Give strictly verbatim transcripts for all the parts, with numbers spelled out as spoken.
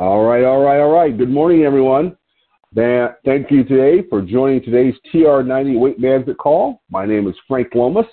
All right, all right, all right. Good morning, everyone. Thank you today for joining today's T R ninety Weight Management Call. My name is Frank Lomas.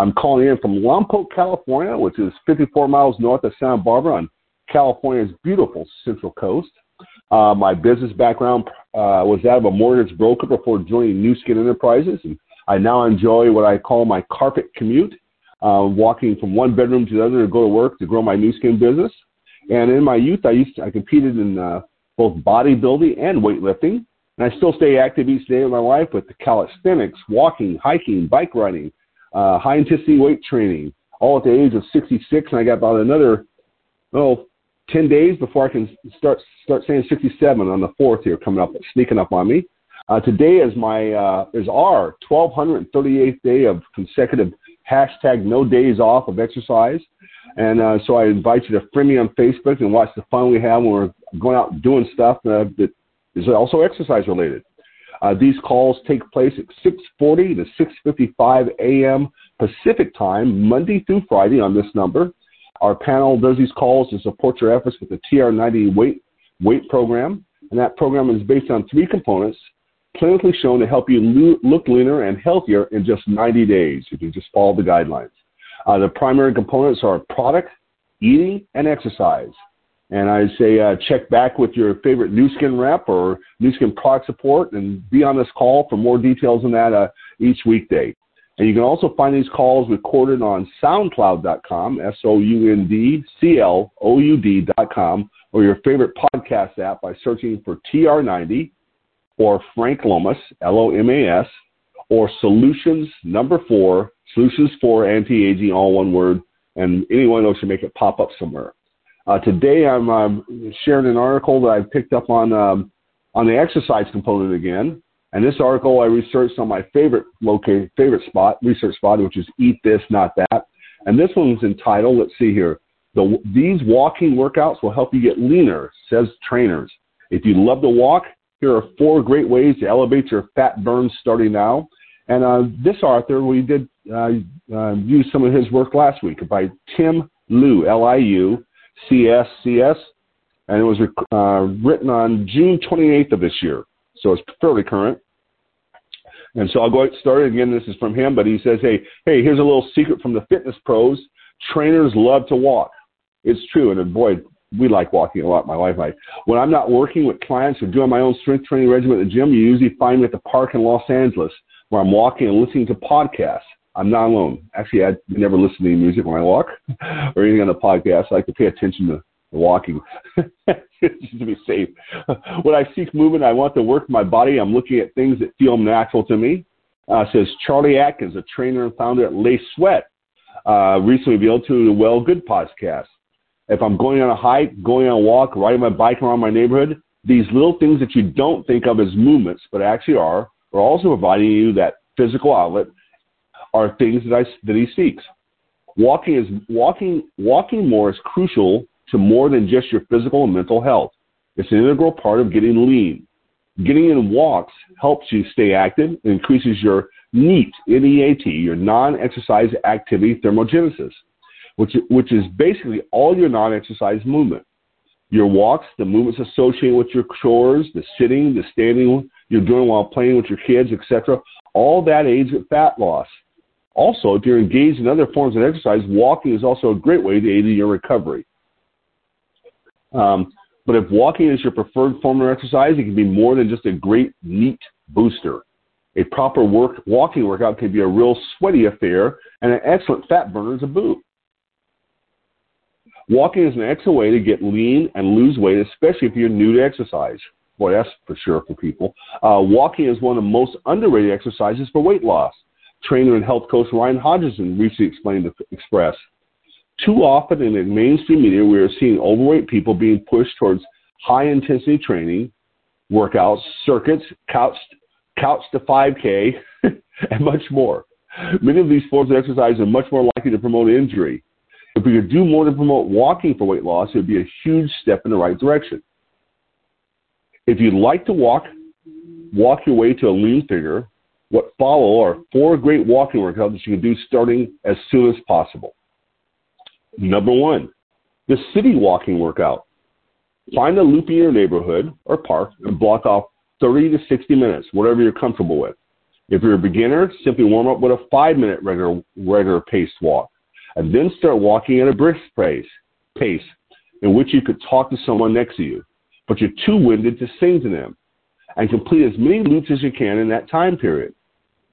I'm calling in from Lompoc, California, which is fifty-four miles north of Santa Barbara on California's beautiful Central Coast. Uh, my business background uh, was that of a mortgage broker before joining Nu Skin Enterprises, and I now enjoy what I call my carpet commute, uh, walking from one bedroom to the other to go to work to grow my Nu Skin business. And in my youth, I used to, I competed in uh, both bodybuilding and weightlifting, and I still stay active each day of my life with the calisthenics, walking, hiking, bike riding, uh, high-intensity weight training, all at the age of sixty-six, and I got about another, oh, ten days before I can start start saying sixty-seven on the fourth here, coming up, sneaking up on me. Uh, today is my uh, is our one thousand two hundred thirty-eighth day of consecutive hashtag no days off of exercise, and uh, so I invite you to friend me on Facebook and watch the fun we have when we're going out and doing stuff uh, that is also exercise related. Uh, these calls take place at six forty to six fifty-five a.m. Pacific time, Monday through Friday on this number. Our panel does these calls to support your efforts with the T R ninety weight weight program, and that program is based on three components clinically shown to help you lo- look leaner and healthier in just ninety days if you just follow the guidelines. Uh, the primary components are product, eating, and exercise. And I say uh, check back with your favorite Nu Skin rep or Nu Skin product support and be on this call for more details on that uh, each weekday. And you can also find these calls recorded on SoundCloud dot com, S O U N D C L O U D dot com, or your favorite podcast app by searching for T R ninety or Frank Lomas, L O M A S, or Solutions number four, Solutions for Anti-Aging, all one word, and any one of those should make it pop up somewhere. Uh, today I'm uh, sharing an article that I picked up on um, on the exercise component again. And this article I researched on my favorite location, favorite spot, research spot, which is Eat This, Not That. And this one's entitled, let's see here, the, These Walking Workouts Will Help You Get Leaner, Says Trainers. If you love to walk, here are four great ways to elevate your fat burn starting now. And uh, this author, we did uh, uh, use some of his work last week by Tim Liu, L I U, C S C S, and it was uh, written on June twenty-eighth of this year. So it's fairly current. And so I'll go ahead and start it. Again, this is from him, but he says, hey, hey, here's a little secret from the fitness pros. Trainers love to walk. It's true, and boy, we like walking a lot, my wife and I. When I'm not working with clients or doing my own strength training regimen at the gym, you usually find me at the park in Los Angeles where I'm walking and listening to podcasts. I'm not alone. Actually, I never listen to any music when I walk or anything on the podcast. I like to pay attention to walking just to be safe. When I seek movement, I want to work my body. I'm looking at things that feel natural to me. Uh, says Charlie Atkins, a trainer and founder at Lace Sweat, uh, recently revealed to the Well Good podcast. If I'm going on a hike, going on a walk, riding my bike around my neighborhood, these little things that you don't think of as movements, but actually are, are also providing you that physical outlet, are things that I that he seeks. Walking is walking. Walking more is crucial to more than just your physical and mental health. It's an integral part of getting lean. Getting in walks helps you stay active and increases your NEAT, N E A T, your non-exercise activity thermogenesis, which, which is basically all your non-exercise movement. Your walks, the movements associated with your chores, the sitting, the standing you're doing while playing with your kids, et cetera, all that aids with fat loss. Also, if you're engaged in other forms of exercise, walking is also a great way to aid in your recovery. Um, but if walking is your preferred form of exercise, it can be more than just a great NEAT booster. A proper work, walking workout can be a real sweaty affair, and an excellent fat burner to boot. Walking is an excellent way to get lean and lose weight, especially if you're new to exercise. Boy, that's for sure for people. Uh, walking is one of the most underrated exercises for weight loss. Trainer and health coach Ryan Hodgson recently explained to Express. Too often in the mainstream media, we are seeing overweight people being pushed towards high-intensity training, workouts, circuits, couch, couch to five K, and much more. Many of these forms of exercise are much more likely to promote injury. If we could do more to promote walking for weight loss, it would be a huge step in the right direction. If you'd like to walk, walk your way to a lean figure, what follow are four great walking workouts that you can do starting as soon as possible. Number one, the city walking workout. Find a loop in your neighborhood or park and block off thirty to sixty minutes, whatever you're comfortable with. If you're a beginner, simply warm up with a five-minute regular, regular paced walk, and then start walking at a brisk pace, pace in which you could talk to someone next to you, but you're too winded to sing to them, and complete as many loops as you can in that time period.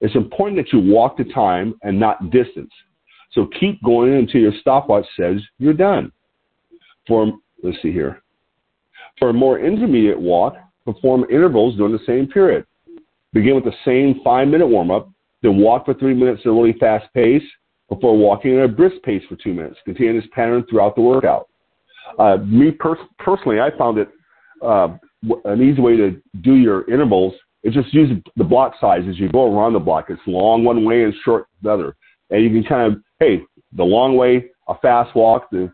It's important that you walk to time and not distance, so keep going until your stopwatch says you're done. For, let's see here. For a more intermediate walk, perform intervals during the same period. Begin with the same five-minute warm-up, then walk for three minutes at a really fast pace before walking at a brisk pace for two minutes. Continue this pattern throughout the workout. Uh, me pers- personally, I found that uh, an easy way to do your intervals is just use the block size as you go around the block. It's long one way and short the other. And you can kind of, hey, the long way, a fast walk, the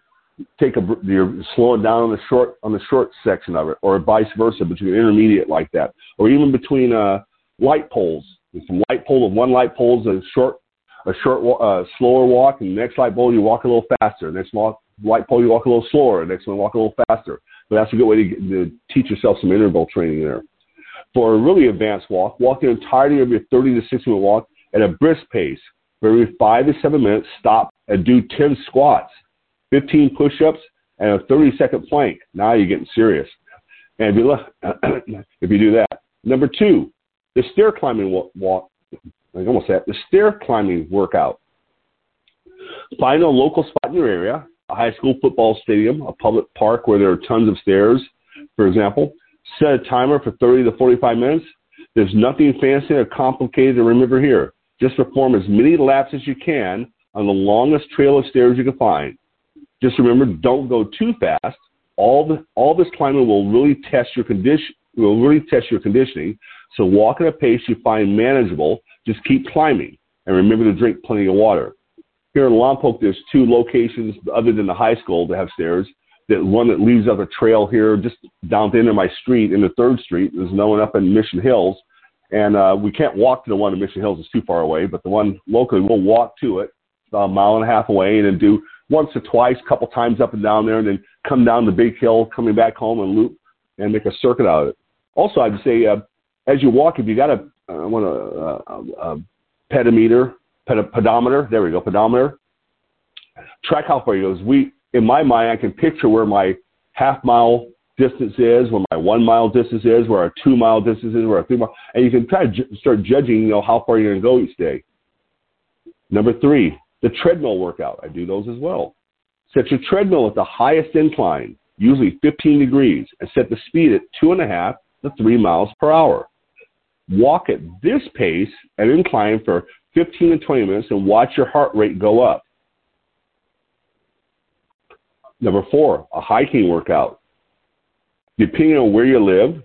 take a you're slowing down on the short on the short section of it, or vice versa between intermediate like that, or even between uh, light poles. There's some light pole of one light pole is a short a short uh, slower walk, and the next light pole you walk a little faster. The next walk, light pole you walk a little slower. The next one walk a little faster. But that's a good way to, get, to teach yourself some interval training there. For a really advanced walk, walk the entirety of your thirty to sixty minute walk at a brisk pace. For every five to seven minutes, stop and do ten squats, fifteen push-ups, and a thirty-second plank. Now you're getting serious. And if you, look, if you do that. Number two, the stair climbing walk. I almost said the stair climbing workout. Find a local spot in your area, a high school football stadium, a public park where there are tons of stairs, for example. Set a timer for thirty to forty-five minutes. There's nothing fancy or complicated to remember here. Just perform as many laps as you can on the longest trail of stairs you can find. Just remember, don't go too fast. All the, all this climbing will really test your condition. Will really test your conditioning. So walk at a pace you find manageable. Just keep climbing, and remember to drink plenty of water. Here in Lompoc, there's two locations other than the high school that have stairs. That one that leads up a trail here, just down to the end of my street, into Third Street. There's no one up in Mission Hills, and uh, we can't walk to the one in Mission Hills. It's too far away. But the one locally, we'll walk to it, about a mile and a half away, and then do. Once or twice, a couple times up and down there, and then come down the big hill, coming back home and loop and make a circuit out of it. Also, I'd say uh, as you walk, if you got a, uh, want a, a, a pedometer, ped- pedometer, there we go, pedometer, track how far it goes. We, in my mind, I can picture where my half mile distance is, where my one mile distance is, where our two mile distance is, where our three mile, and you can try to ju- start judging, you know, how far you're going to go each day. Number three. The treadmill workout, I do those as well. Set your treadmill at the highest incline, usually fifteen degrees, and set the speed at two and a half to three miles per hour. Walk at this pace and incline for fifteen to twenty minutes and watch your heart rate go up. Number four, a hiking workout. Depending on where you live,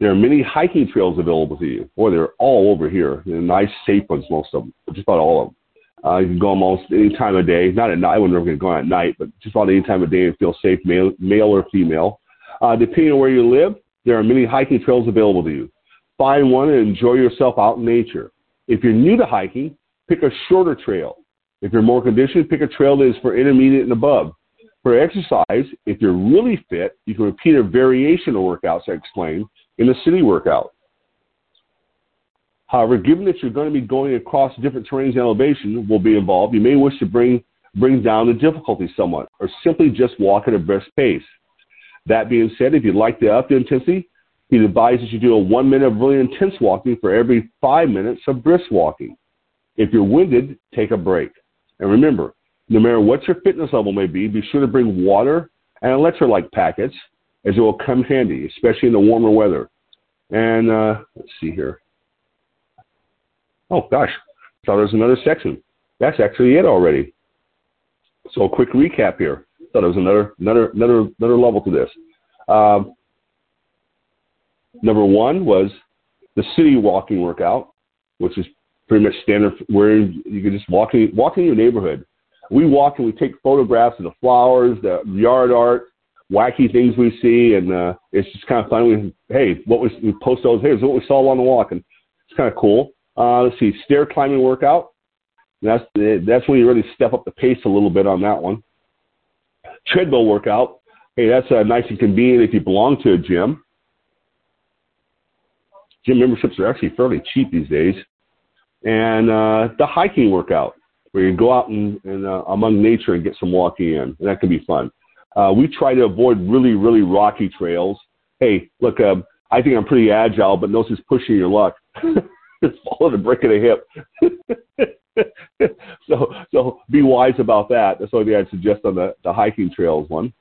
there are many hiking trails available to you. Boy, they're all over here. They're nice, safe ones, most of them, just about all of them. Uh, you can go almost any time of day. Not at night. I wouldn't ever go at night, but just about any time of day and feel safe, male, male or female. Uh, depending on where you live, there are many hiking trails available to you. Find one and enjoy yourself out in nature. If you're new to hiking, pick a shorter trail. If you're more conditioned, pick a trail that is for intermediate and above. For exercise, if you're really fit, you can repeat a variation of workouts I explained in the city workout. However, given that you're going to be going across different terrains and elevation will be involved, you may wish to bring bring down the difficulty somewhat, or simply just walk at a brisk pace. That being said, if you'd like to up the intensity, he'd advise that you do a one minute of really intense walking for every five minutes of brisk walking. If you're winded, take a break. And remember, no matter what your fitness level may be, be sure to bring water and electrolyte packets, as it will come handy, especially in the warmer weather. And uh, let's see here. Oh, gosh, I thought there was another section. That's actually it already. So a quick recap here. I thought there was another another, another, another level to this. Um, number one was the city walking workout, which is pretty much standard where you can just walk in, walk in your neighborhood. We walk and we take photographs of the flowers, the yard art, wacky things we see, and uh, it's just kind of fun. We, hey, what was, we post those, hey, here's what we saw on the walk, and it's kind of cool. Uh, let's see, stair climbing workout. That's that's when you really step up the pace a little bit on that one. Treadmill workout. Hey, that's uh, nice and convenient if you belong to a gym. Gym memberships are actually fairly cheap these days. And uh, the hiking workout, where you go out and, and uh, among nature and get some walking in. And that can be fun. Uh, we try to avoid really, really rocky trails. Hey, look, um, I think I'm pretty agile, but no sense pushing your luck. Just follow the brick of the hip. so so be wise about that. That's something I'd suggest on the, the hiking trails one.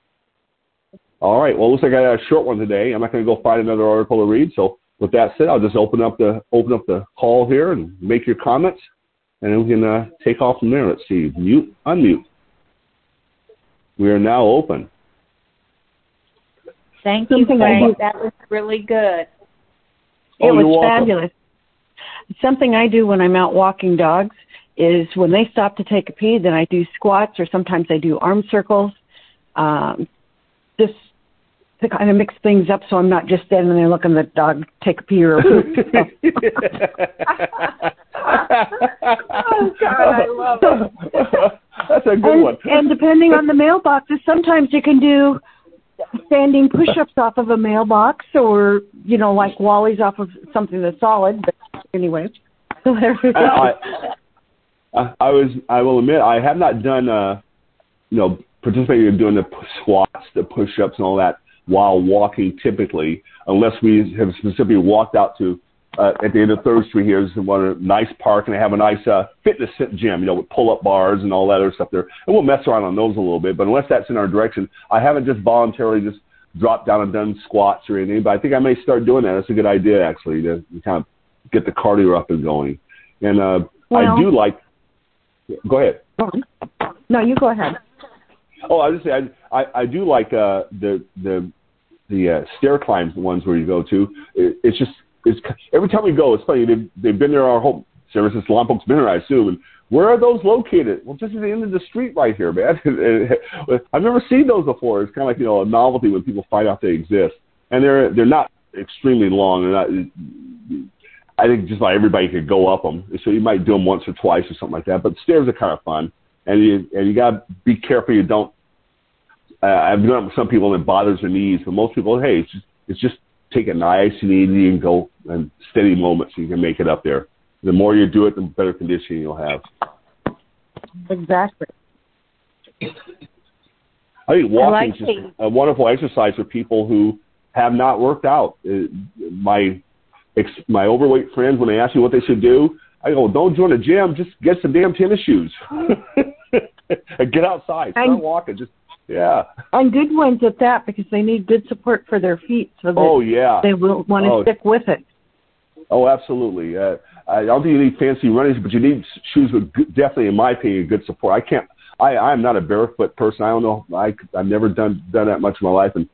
All right. Well, it looks like I got a short one today. I'm not going to go find another article to read. So with that said, I'll just open up the open up the call here and make your comments, and then we can uh, take off from there. Let's see. Mute, unmute. We are now open. Thank you, Frank. That was really good. Oh, it was welcome. Fabulous. Something I do when I'm out walking dogs is when they stop to take a pee, then I do squats, or sometimes I do arm circles, um, just to kind of mix things up so I'm not just standing there looking at the dog take a pee or a poop. Oh, God, I love it. That's a good and, one. And depending on the mailboxes, sometimes you can do standing push-ups off of a mailbox, or, you know, like Wally's off of something that's solid. But anyway, so there we go. I, I, I was. I will admit, I have not done, uh, you know, participating in doing the squats, the push-ups, and all that while walking typically, unless we have specifically walked out to. Uh, at the end of Third Street here is one nice park, and they have a nice uh, fitness gym, you know, with pull-up bars and all that other stuff there. And we'll mess around on those a little bit, but unless that's in our direction, I haven't just voluntarily just dropped down and done squats or anything, but I think I may start doing that. That's a good idea, actually, to kind of get the cardio up and going. And uh, well, I do like – go ahead. No, you go ahead. Oh, I was just saying, I, I, I do like uh, the, the, the uh, stair climbs, the ones where you go to. It, it's just – It's, every time we go, it's funny. They've, they've been there our whole service since Lompoc been there, I assume. And where are those located? Well, just at the end of the street right here, man. I've never seen those before. It's kind of like, you know, a novelty when people find out they exist. And they're they're not extremely long. They're not. I think just about everybody could go up them. So you might do them once or twice or something like that. But stairs are kind of fun, and you and you gotta be careful you don't. Uh, I've done it with some people and it bothers their knees, but most people, hey, it's just, it's just take it nice and easy and go in steady moments so you can make it up there. The more you do it, the better condition you'll have. Exactly. I think walking is like a wonderful exercise for people who have not worked out. My my overweight friends, when they ask me what they should do, I go, don't join a gym, just get some damn tennis shoes. And get outside, start I'm- walking, just Yeah. And good ones at that, because they need good support for their feet, so that oh, yeah. they will want to oh. stick with it. Oh, absolutely. Uh, I don't think you need fancy running, but you need shoes with good, definitely, in my opinion, good support. I can't. I I'm not a barefoot person. I don't know. I I've never done done that much in my life, and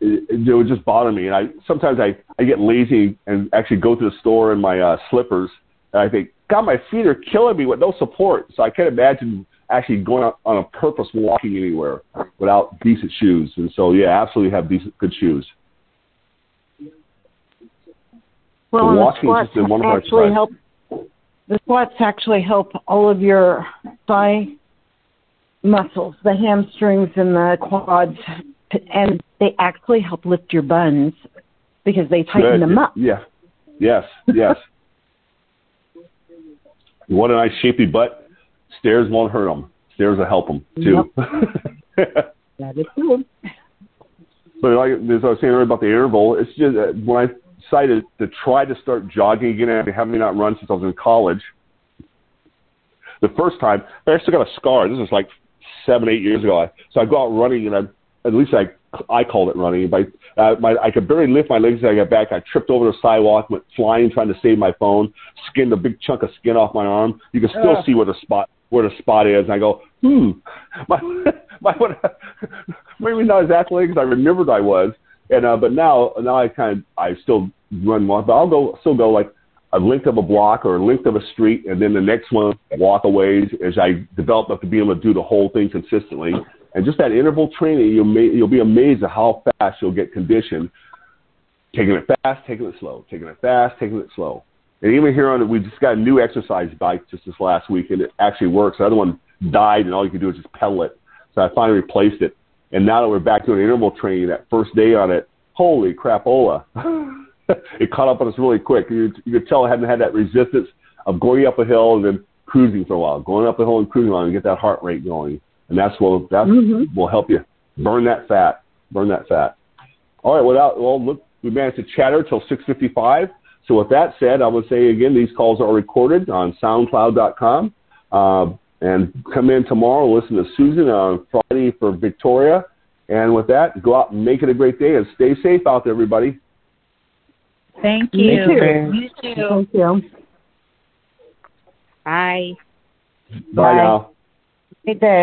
it, it would just bother me. And I sometimes I, I get lazy and actually go to the store in my uh, slippers, and I think, God, my feet are killing me with no support. So I can't imagine actually going out on a purpose walking anywhere without decent shoes. And so, yeah, absolutely have decent, good shoes. Well, the, the squats actually help, the squats actually help all of your thigh muscles, the hamstrings and the quads, and they actually help lift your buns because they tighten good. them up. Yeah. Yes, yes. What a nice shapely butt. Stairs won't hurt them. Stairs will help them, too. Yep. That is true. But like as I was saying earlier about the interval, it's just uh, when I decided to try to start jogging again, I haven't not run since I was in college. The first time, I actually got a scar. This was like seven, eight years ago. I, so I go out running, and I, at least I, I called it running. But uh, my, I could barely lift my legs as I got back. I tripped over the sidewalk, went flying, trying to save my phone, skinned a big chunk of skin off my arm. You can still uh. see where the spot where the spot is, and I go, hmm, my, my, maybe not as athletic as I remembered I was, and uh, but now now I kind of, I still run walk, but I'll go still go like a length of a block or a length of a street, and then the next one walk away as I develop up to be able to do the whole thing consistently, and just that interval training, you'll ma- you'll be amazed at how fast you'll get conditioned, taking it fast, taking it slow, taking it fast, taking it slow. And even here on it, we just got a new exercise bike just this last week, and it actually works. The other one died, and all you could do is just pedal it. So I finally replaced it. And now that we're back to an interval training, that first day on it, holy crapola. It caught up on us really quick. You, you could tell I hadn't had that resistance of going up a hill and then cruising for a while, going up a hill and cruising on and get that heart rate going. And that's what that's mm-hmm. will help you burn that fat, burn that fat. All right, without, well, look, we managed to chatter till six fifty-five. So with that said, I would say, again, these calls are recorded on SoundCloud dot com. Uh, and come in tomorrow, listen to Susan on Friday for Victoria. And with that, go out and make it a great day and stay safe out there, everybody. Thank you. You too. You too. Thank you. Bye. Bye now. Good day.